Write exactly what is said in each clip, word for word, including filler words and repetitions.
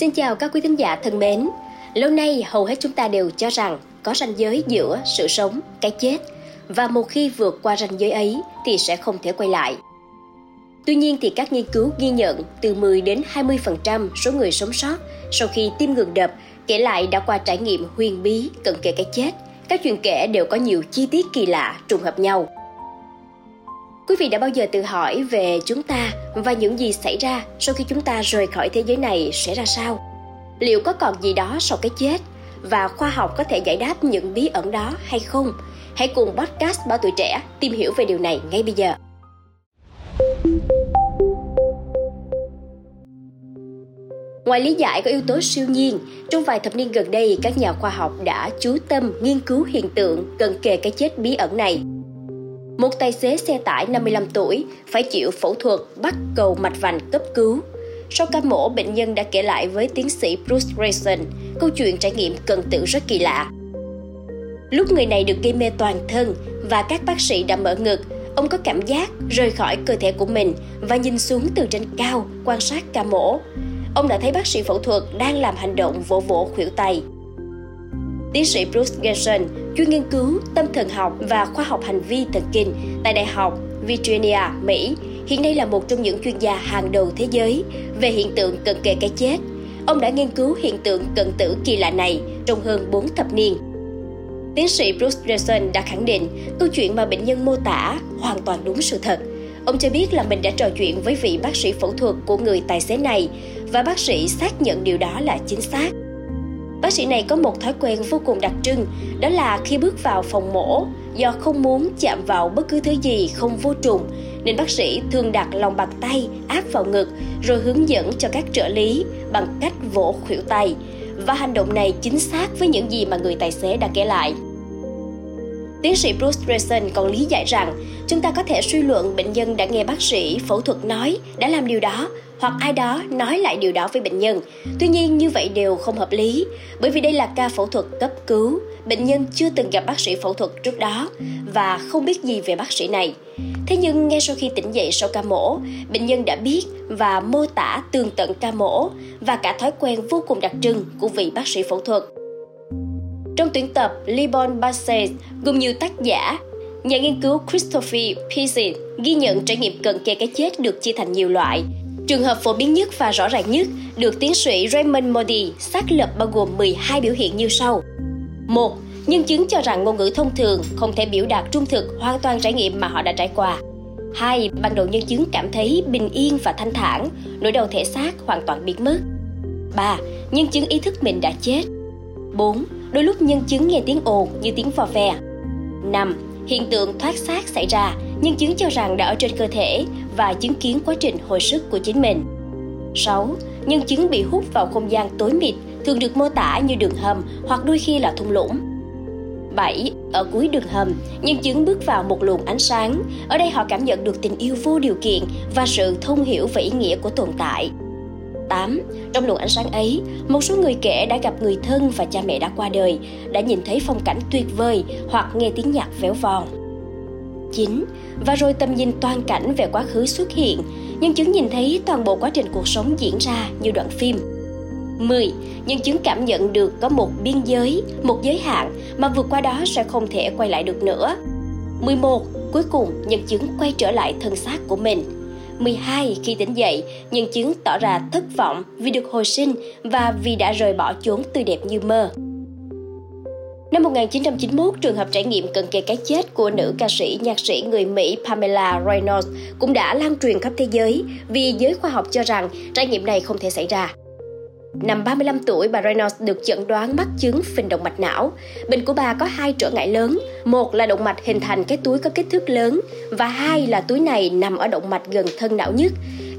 Xin chào các quý thính giả thân mến. Lâu nay hầu hết chúng ta đều cho rằng có ranh giới giữa sự sống, cái chết, và một khi vượt qua ranh giới ấy thì sẽ không thể quay lại. Tuy nhiên thì các nghiên cứu ghi nhận từ mười đến hai mươi phần trăm số người sống sót sau khi tim ngừng đập kể lại đã qua trải nghiệm huyền bí cận kề cái chết. Các chuyện kể đều có nhiều chi tiết kỳ lạ trùng hợp nhau. Quý vị đã bao giờ tự hỏi về chúng ta và những gì xảy ra sau khi chúng ta rời khỏi thế giới này sẽ ra sao? Liệu có còn gì đó sau cái chết? Và khoa học có thể giải đáp những bí ẩn đó hay không? Hãy cùng podcast Báo Tuổi Trẻ tìm hiểu về điều này ngay bây giờ. Ngoài lý giải có yếu tố siêu nhiên, trong vài thập niên gần đây, các nhà khoa học đã chú tâm nghiên cứu hiện tượng cận kề cái chết bí ẩn này. Một tài xế xe tải năm mươi lăm tuổi phải chịu phẫu thuật bắt cầu mạch vành cấp cứu. Sau ca mổ, bệnh nhân đã kể lại với tiến sĩ Bruce Greyson câu chuyện trải nghiệm cận tử rất kỳ lạ. Lúc người này được gây mê toàn thân và các bác sĩ đã mở ngực, ông có cảm giác rời khỏi cơ thể của mình và nhìn xuống từ trên cao quan sát ca mổ. Ông đã thấy bác sĩ phẫu thuật đang làm hành động vỗ vỗ khuỷu tay. Tiến sĩ Bruce Greyson, chuyên nghiên cứu tâm thần học và khoa học hành vi thần kinh tại Đại học Virginia, Mỹ, hiện nay là một trong những chuyên gia hàng đầu thế giới về hiện tượng cận kề cái chết. Ông đã nghiên cứu hiện tượng cận tử kỳ lạ này trong hơn bốn thập niên. Tiến sĩ Bruce Greyson đã khẳng định câu chuyện mà bệnh nhân mô tả hoàn toàn đúng sự thật. Ông cho biết là mình đã trò chuyện với vị bác sĩ phẫu thuật của người tài xế này và bác sĩ xác nhận điều đó là chính xác. Bác sĩ này có một thói quen vô cùng đặc trưng, đó là khi bước vào phòng mổ, do không muốn chạm vào bất cứ thứ gì không vô trùng, nên bác sĩ thường đặt lòng bàn tay áp vào ngực rồi hướng dẫn cho các trợ lý bằng cách vỗ khuỷu tay. Và hành động này chính xác với những gì mà người tài xế đã kể lại. Tiến sĩ Bruce Greyson còn lý giải rằng chúng ta có thể suy luận bệnh nhân đã nghe bác sĩ phẫu thuật nói đã làm điều đó hoặc ai đó nói lại điều đó với bệnh nhân. Tuy nhiên như vậy đều không hợp lý bởi vì đây là ca phẫu thuật cấp cứu, bệnh nhân chưa từng gặp bác sĩ phẫu thuật trước đó và không biết gì về bác sĩ này. Thế nhưng ngay sau khi tỉnh dậy sau ca mổ, bệnh nhân đã biết và mô tả tường tận ca mổ và cả thói quen vô cùng đặc trưng của vị bác sĩ phẫu thuật. Trong tuyển tập Libon Bassett gồm nhiều tác giả, nhà nghiên cứu Christopher Pizzi ghi nhận trải nghiệm cận kề cái chết được chia thành nhiều loại. Trường hợp phổ biến nhất và rõ ràng nhất được tiến sĩ Raymond Modi xác lập bao gồm mười hai biểu hiện như sau. một. Nhân chứng cho rằng ngôn ngữ thông thường không thể biểu đạt trung thực hoàn toàn trải nghiệm mà họ đã trải qua. hai. Ban đầu nhân chứng cảm thấy bình yên và thanh thản, nỗi đau thể xác hoàn toàn biến mất. ba. Nhân chứng ý thức mình đã chết. bốn. Đôi lúc nhân chứng nghe tiếng ồn như tiếng vò ve. năm. Hiện tượng thoát xác xảy ra, nhân chứng cho rằng đã ở trên cơ thể và chứng kiến quá trình hồi sức của chính mình. sáu. Nhân chứng bị hút vào không gian tối mịt, thường được mô tả như đường hầm hoặc đôi khi là thung lũng. bảy. Ở cuối đường hầm, nhân chứng bước vào một luồng ánh sáng. Ở đây họ cảm nhận được tình yêu vô điều kiện và sự thông hiểu về ý nghĩa của tồn tại. tám. Trong luồng ánh sáng ấy, một số người kể đã gặp người thân và cha mẹ đã qua đời, đã nhìn thấy phong cảnh tuyệt vời hoặc nghe tiếng nhạc véo von. chín. Và rồi tầm nhìn toàn cảnh về quá khứ xuất hiện, nhân chứng nhìn thấy toàn bộ quá trình cuộc sống diễn ra như đoạn phim. mười. Nhân chứng cảm nhận được có một biên giới, một giới hạn mà vượt qua đó sẽ không thể quay lại được nữa. mười một. Cuối cùng, nhân chứng quay trở lại thân xác của mình. mười hai. Khi tỉnh dậy, nhân chứng tỏ ra thất vọng vì được hồi sinh và vì đã rời bỏ chốn tươi đẹp như mơ. Năm một nghìn chín trăm chín mươi mốt, trường hợp trải nghiệm cận kề cái chết của nữ ca sĩ nhạc sĩ người Mỹ Pamela Reynolds cũng đã lan truyền khắp thế giới vì giới khoa học cho rằng trải nghiệm này không thể xảy ra. Năm ba mươi lăm tuổi, bà Reynolds được chẩn đoán mắc chứng phình động mạch não. Bệnh của bà có hai trở ngại lớn. Một là động mạch hình thành cái túi có kích thước lớn và hai là túi này nằm ở động mạch gần thân não nhất.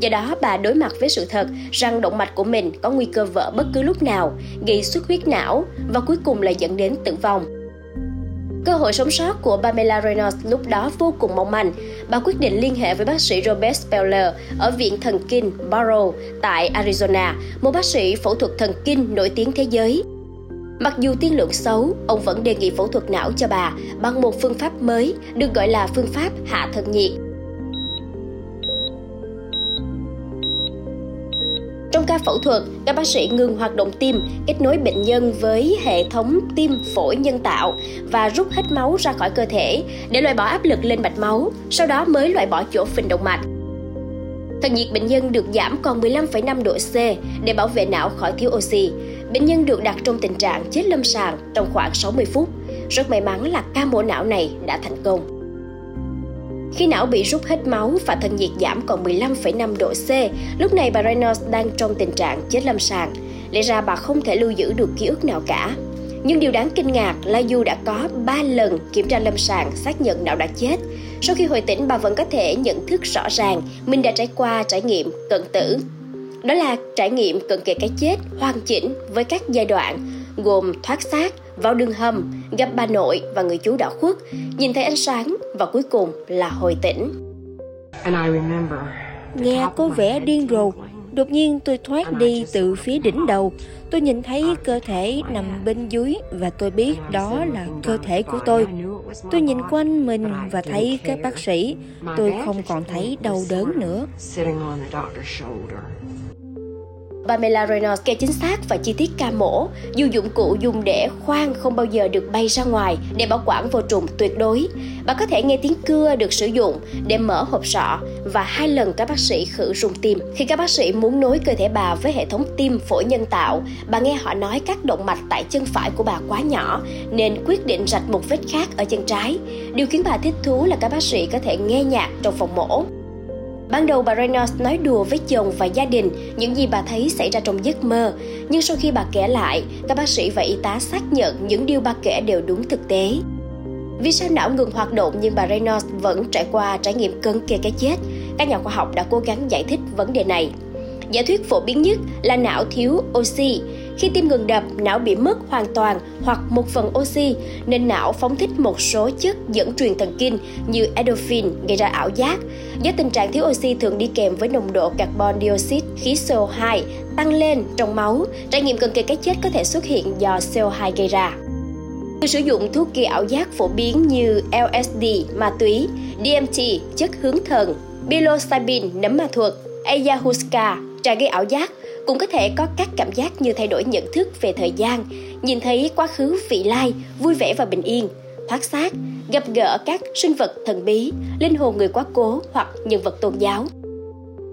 Do đó, bà đối mặt với sự thật rằng động mạch của mình có nguy cơ vỡ bất cứ lúc nào, gây xuất huyết não và cuối cùng là dẫn đến tử vong. Cơ hội sống sót của Pamela Reynolds lúc đó vô cùng mong manh. Bà quyết định liên hệ với bác sĩ Robert Speller ở Viện Thần Kinh Barrow tại Arizona, một bác sĩ phẫu thuật thần kinh nổi tiếng thế giới. Mặc dù tiên lượng xấu, ông vẫn đề nghị phẫu thuật não cho bà bằng một phương pháp mới được gọi là phương pháp hạ thân nhiệt. Trong ca phẫu thuật, các bác sĩ ngừng hoạt động tim, kết nối bệnh nhân với hệ thống tim phổi nhân tạo và rút hết máu ra khỏi cơ thể để loại bỏ áp lực lên mạch máu, sau đó mới loại bỏ chỗ phình động mạch. Thân nhiệt bệnh nhân được giảm còn mười lăm phẩy năm độ C để bảo vệ não khỏi thiếu oxy. Bệnh nhân được đặt trong tình trạng chết lâm sàng trong khoảng sáu mươi phút. Rất may mắn là ca mổ não này đã thành công. Khi não bị rút hết máu và thân nhiệt giảm còn mười lăm phẩy năm độ C, lúc này bà Reynolds đang trong tình trạng chết lâm sàng. Lẽ ra bà không thể lưu giữ được ký ức nào cả. Nhưng điều đáng kinh ngạc là dù đã có ba lần kiểm tra lâm sàng xác nhận não đã chết, sau khi hồi tỉnh bà vẫn có thể nhận thức rõ ràng mình đã trải qua trải nghiệm cận tử. Đó là trải nghiệm cận kề cái chết hoàn chỉnh với các giai đoạn gồm thoát xác, vào đường hầm, gặp bà nội và người chú đã khuất, nhìn thấy ánh sáng và cuối cùng là hồi tỉnh. Nghe có vẻ điên rồ, đột nhiên tôi thoát đi từ phía đỉnh đầu. Tôi nhìn thấy cơ thể nằm bên dưới và tôi biết đó là cơ thể của tôi. Tôi nhìn quanh mình và thấy các bác sĩ. Tôi không còn thấy đau đớn nữa. Pamela Reynolds kể chính xác và chi tiết ca mổ, dù dụng cụ dùng để khoan không bao giờ được bay ra ngoài để bảo quản vô trùng tuyệt đối. Bà có thể nghe tiếng cưa được sử dụng để mở hộp sọ và hai lần các bác sĩ khử rung tim. Khi các bác sĩ muốn nối cơ thể bà với hệ thống tim phổi nhân tạo, bà nghe họ nói các động mạch tại chân phải của bà quá nhỏ nên quyết định rạch một vết khác ở chân trái. Điều khiến bà thích thú là các bác sĩ có thể nghe nhạc trong phòng mổ. Ban đầu bà Reynolds nói đùa với chồng và gia đình những gì bà thấy xảy ra trong giấc mơ, nhưng sau khi bà kể lại, các bác sĩ và y tá xác nhận những điều bà kể đều đúng thực tế. Vì sao não ngừng hoạt động nhưng bà Reynolds vẫn trải qua trải nghiệm cận kề cái chết? Các nhà khoa học đã cố gắng giải thích vấn đề này. Giả thuyết phổ biến nhất là não thiếu oxy. Khi tim ngừng đập, não bị mất hoàn toàn hoặc một phần oxy, nên não phóng thích một số chất dẫn truyền thần kinh như endorphin gây ra ảo giác. Do tình trạng thiếu oxy thường đi kèm với nồng độ carbon dioxide, khí xê o hai tăng lên trong máu, trải nghiệm cận kề cái chết có thể xuất hiện do xê o hai gây ra. Người sử dụng thuốc gây ảo giác phổ biến như lờ ét đê, ma túy, đê em tê, chất hướng thần, psilocybin, nấm ma thuật, ayahuasca, trà gây ảo giác, cũng có thể có các cảm giác như thay đổi nhận thức về thời gian, nhìn thấy quá khứ vị lai, vui vẻ và bình yên, thoát xác, gặp gỡ các sinh vật thần bí, linh hồn người quá cố hoặc nhân vật tôn giáo.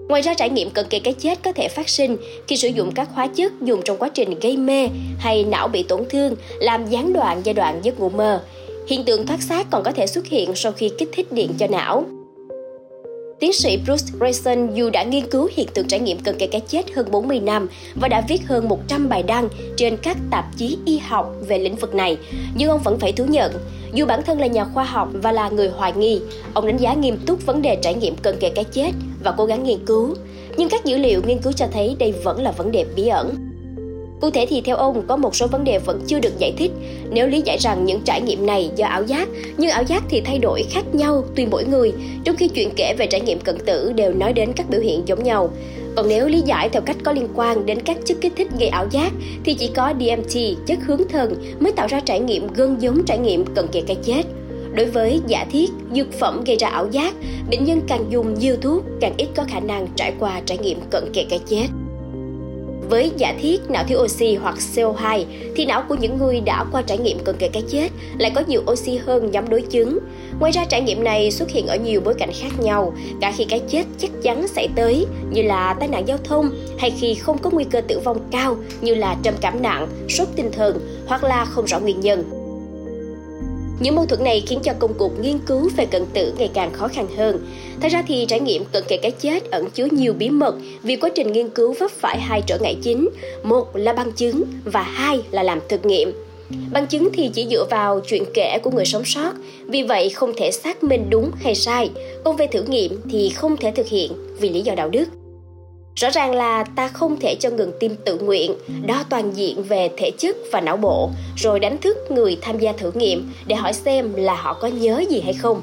Ngoài ra, trải nghiệm cận kề cái chết có thể phát sinh khi sử dụng các hóa chất dùng trong quá trình gây mê hay não bị tổn thương, làm gián đoạn giai đoạn giấc ngủ mơ. Hiện tượng thoát xác còn có thể xuất hiện sau khi kích thích điện cho não. Tiến sĩ Bruce Greyson dù đã nghiên cứu hiện tượng trải nghiệm cận kề cái chết hơn bốn mươi năm và đã viết hơn một trăm bài đăng trên các tạp chí y học về lĩnh vực này, nhưng ông vẫn phải thú nhận, dù bản thân là nhà khoa học và là người hoài nghi, ông đánh giá nghiêm túc vấn đề trải nghiệm cận kề cái chết và cố gắng nghiên cứu. Nhưng các dữ liệu nghiên cứu cho thấy đây vẫn là vấn đề bí ẩn. Cụ thể thì theo ông, có một số vấn đề vẫn chưa được giải thích. Nếu lý giải rằng những trải nghiệm này do ảo giác, nhưng ảo giác thì thay đổi khác nhau tùy mỗi người, trong khi chuyện kể về trải nghiệm cận tử đều nói đến các biểu hiện giống nhau. Còn nếu lý giải theo cách có liên quan đến các chất kích thích gây ảo giác, thì chỉ có đê em tê, chất hướng thần mới tạo ra trải nghiệm gần giống trải nghiệm cận kề cái chết. Đối với giả thiết, dược phẩm gây ra ảo giác, bệnh nhân càng dùng nhiều thuốc, càng ít có khả năng trải qua trải nghiệm cận kề cái chết. Với giả thiết não thiếu oxy hoặc xê o hai, thì não của những người đã qua trải nghiệm cận kề cái chết lại có nhiều oxy hơn nhóm đối chứng. Ngoài ra, trải nghiệm này xuất hiện ở nhiều bối cảnh khác nhau, cả khi cái chết chắc chắn xảy tới như là tai nạn giao thông, hay khi không có nguy cơ tử vong cao như là trầm cảm nặng, sốt tinh thần hoặc là không rõ nguyên nhân. Những mâu thuẫn này khiến cho công cuộc nghiên cứu về cận tử ngày càng khó khăn hơn. Thật ra thì trải nghiệm cận kề cái chết ẩn chứa nhiều bí mật vì quá trình nghiên cứu vấp phải hai trở ngại chính. Một là bằng chứng và hai là làm thực nghiệm. Bằng chứng thì chỉ dựa vào chuyện kể của người sống sót, vì vậy không thể xác minh đúng hay sai. Còn về thử nghiệm thì không thể thực hiện vì lý do đạo đức. Rõ ràng là ta không thể cho ngừng tim tự nguyện, đo toàn diện về thể chất và não bộ, rồi đánh thức người tham gia thử nghiệm để hỏi xem là họ có nhớ gì hay không.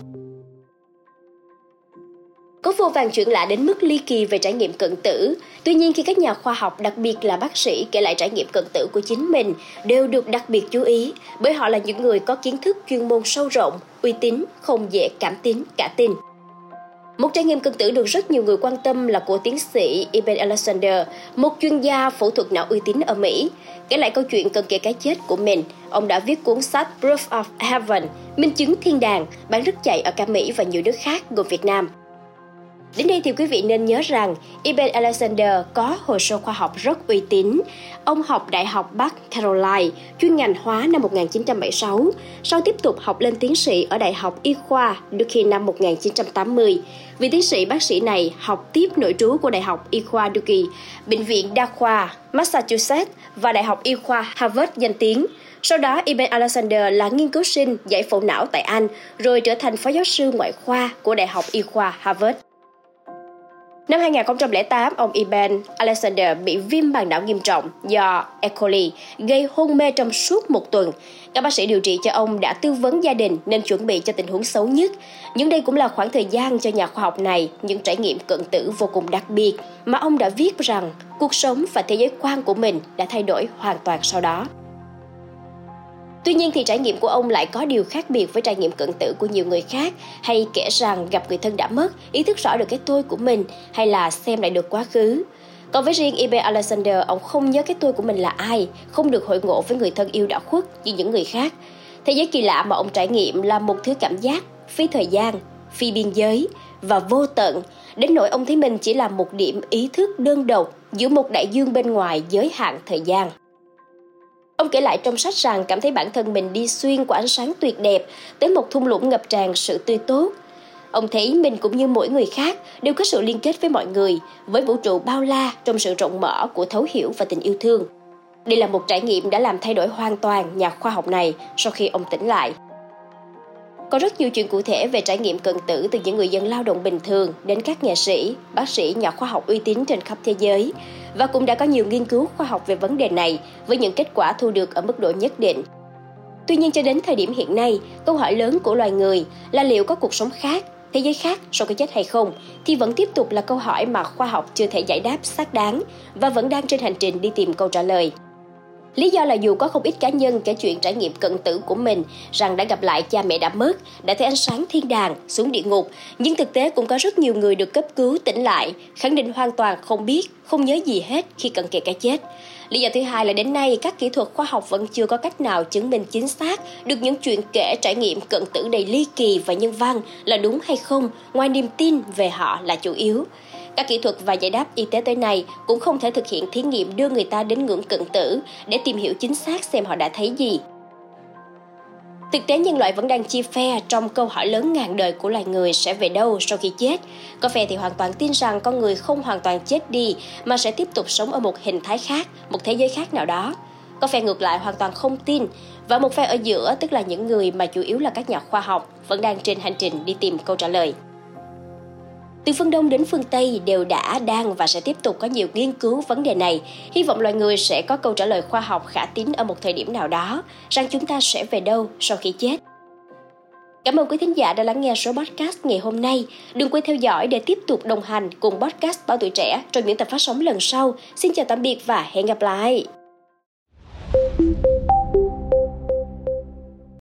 Có vô vàn chuyện lạ đến mức ly kỳ về trải nghiệm cận tử. Tuy nhiên, khi các nhà khoa học, đặc biệt là bác sĩ, kể lại trải nghiệm cận tử của chính mình đều được đặc biệt chú ý, bởi họ là những người có kiến thức chuyên môn sâu rộng, uy tín, không dễ cảm tín cả tin. Một trải nghiệm cận tử được rất nhiều người quan tâm là của tiến sĩ Eben Alexander, một chuyên gia phẫu thuật não uy tín ở Mỹ. Kể lại câu chuyện cận kề cái chết của mình, ông đã viết cuốn sách Proof of Heaven, Minh chứng thiên đàng, bán rất chạy ở cả Mỹ và nhiều nước khác gồm Việt Nam. Đến đây thì quý vị nên nhớ rằng Eben Alexander có hồ sơ khoa học rất uy tín. Ông học Đại học Bắc Carolina, chuyên ngành hóa năm một nghìn chín trăm bảy mươi sáu, sau tiếp tục học lên tiến sĩ ở Đại học Y khoa Duke năm một nghìn chín trăm tám mươi. Vị tiến sĩ bác sĩ này học tiếp nội trú của Đại học Y khoa Duke, Bệnh viện Đa khoa Massachusetts và Đại học Y khoa Harvard danh tiếng. Sau đó, Eben Alexander là nghiên cứu sinh giải phẫu não tại Anh, rồi trở thành phó giáo sư ngoại khoa của Đại học Y khoa Harvard. Năm hai nghìn không trăm lẻ tám, ông Eben Alexander bị viêm màng não nghiêm trọng do E chấm coli gây hôn mê trong suốt một tuần. Các bác sĩ điều trị cho ông đã tư vấn gia đình nên chuẩn bị cho tình huống xấu nhất. Nhưng đây cũng là khoảng thời gian cho nhà khoa học này những trải nghiệm cận tử vô cùng đặc biệt mà ông đã viết rằng cuộc sống và thế giới quan của mình đã thay đổi hoàn toàn sau đó. Tuy nhiên thì trải nghiệm của ông lại có điều khác biệt với trải nghiệm cận tử của nhiều người khác, hay kể rằng gặp người thân đã mất, ý thức rõ được cái tôi của mình, hay là xem lại được quá khứ. Còn với riêng Eben Alexander, ông không nhớ cái tôi của mình là ai, không được hội ngộ với người thân yêu đã khuất như những người khác. Thế giới kỳ lạ mà ông trải nghiệm là một thứ cảm giác phi thời gian, phi biên giới và vô tận, đến nỗi ông thấy mình chỉ là một điểm ý thức đơn độc giữa một đại dương bên ngoài giới hạn thời gian. Ông kể lại trong sách rằng cảm thấy bản thân mình đi xuyên qua ánh sáng tuyệt đẹp tới một thung lũng ngập tràn sự tươi tốt. Ông thấy mình cũng như mỗi người khác đều có sự liên kết với mọi người, với vũ trụ bao la trong sự rộng mở của thấu hiểu và tình yêu thương. Đây là một trải nghiệm đã làm thay đổi hoàn toàn nhà khoa học này sau khi ông tỉnh lại. Có rất nhiều chuyện cụ thể về trải nghiệm cận tử từ những người dân lao động bình thường đến các nghệ sĩ, bác sĩ, nhà khoa học uy tín trên khắp thế giới. Và cũng đã có nhiều nghiên cứu khoa học về vấn đề này với những kết quả thu được ở mức độ nhất định. Tuy nhiên cho đến thời điểm hiện nay, câu hỏi lớn của loài người là liệu có cuộc sống khác, thế giới khác sau cái chết hay không thì vẫn tiếp tục là câu hỏi mà khoa học chưa thể giải đáp xác đáng và vẫn đang trên hành trình đi tìm câu trả lời. Lý do là dù có không ít cá nhân kể chuyện trải nghiệm cận tử của mình rằng đã gặp lại cha mẹ đã mất, đã thấy ánh sáng thiên đàng, xuống địa ngục, nhưng thực tế cũng có rất nhiều người được cấp cứu tỉnh lại, khẳng định hoàn toàn không biết, không nhớ gì hết khi cận kề cái chết. Lý do thứ hai là đến nay các kỹ thuật khoa học vẫn chưa có cách nào chứng minh chính xác được những chuyện kể trải nghiệm cận tử đầy ly kỳ và nhân văn là đúng hay không, ngoài niềm tin về họ là chủ yếu. Các kỹ thuật và giải đáp y tế tới nay cũng không thể thực hiện thí nghiệm đưa người ta đến ngưỡng cận tử để tìm hiểu chính xác xem họ đã thấy gì. Thực tế nhân loại vẫn đang chia phe trong câu hỏi lớn ngàn đời của loài người sẽ về đâu sau khi chết. Có phe thì hoàn toàn tin rằng con người không hoàn toàn chết đi mà sẽ tiếp tục sống ở một hình thái khác, một thế giới khác nào đó. Có phe ngược lại hoàn toàn không tin, và một phe ở giữa, tức là những người mà chủ yếu là các nhà khoa học, vẫn đang trên hành trình đi tìm câu trả lời. Từ phương Đông đến phương Tây đều đã, đang và sẽ tiếp tục có nhiều nghiên cứu vấn đề này. Hy vọng loài người sẽ có câu trả lời khoa học khả tín ở một thời điểm nào đó, rằng chúng ta sẽ về đâu sau khi chết. Cảm ơn quý thính giả đã lắng nghe số podcast ngày hôm nay. Đừng quên theo dõi để tiếp tục đồng hành cùng podcast Báo Tuổi Trẻ trong những tập phát sóng lần sau. Xin chào tạm biệt và hẹn gặp lại!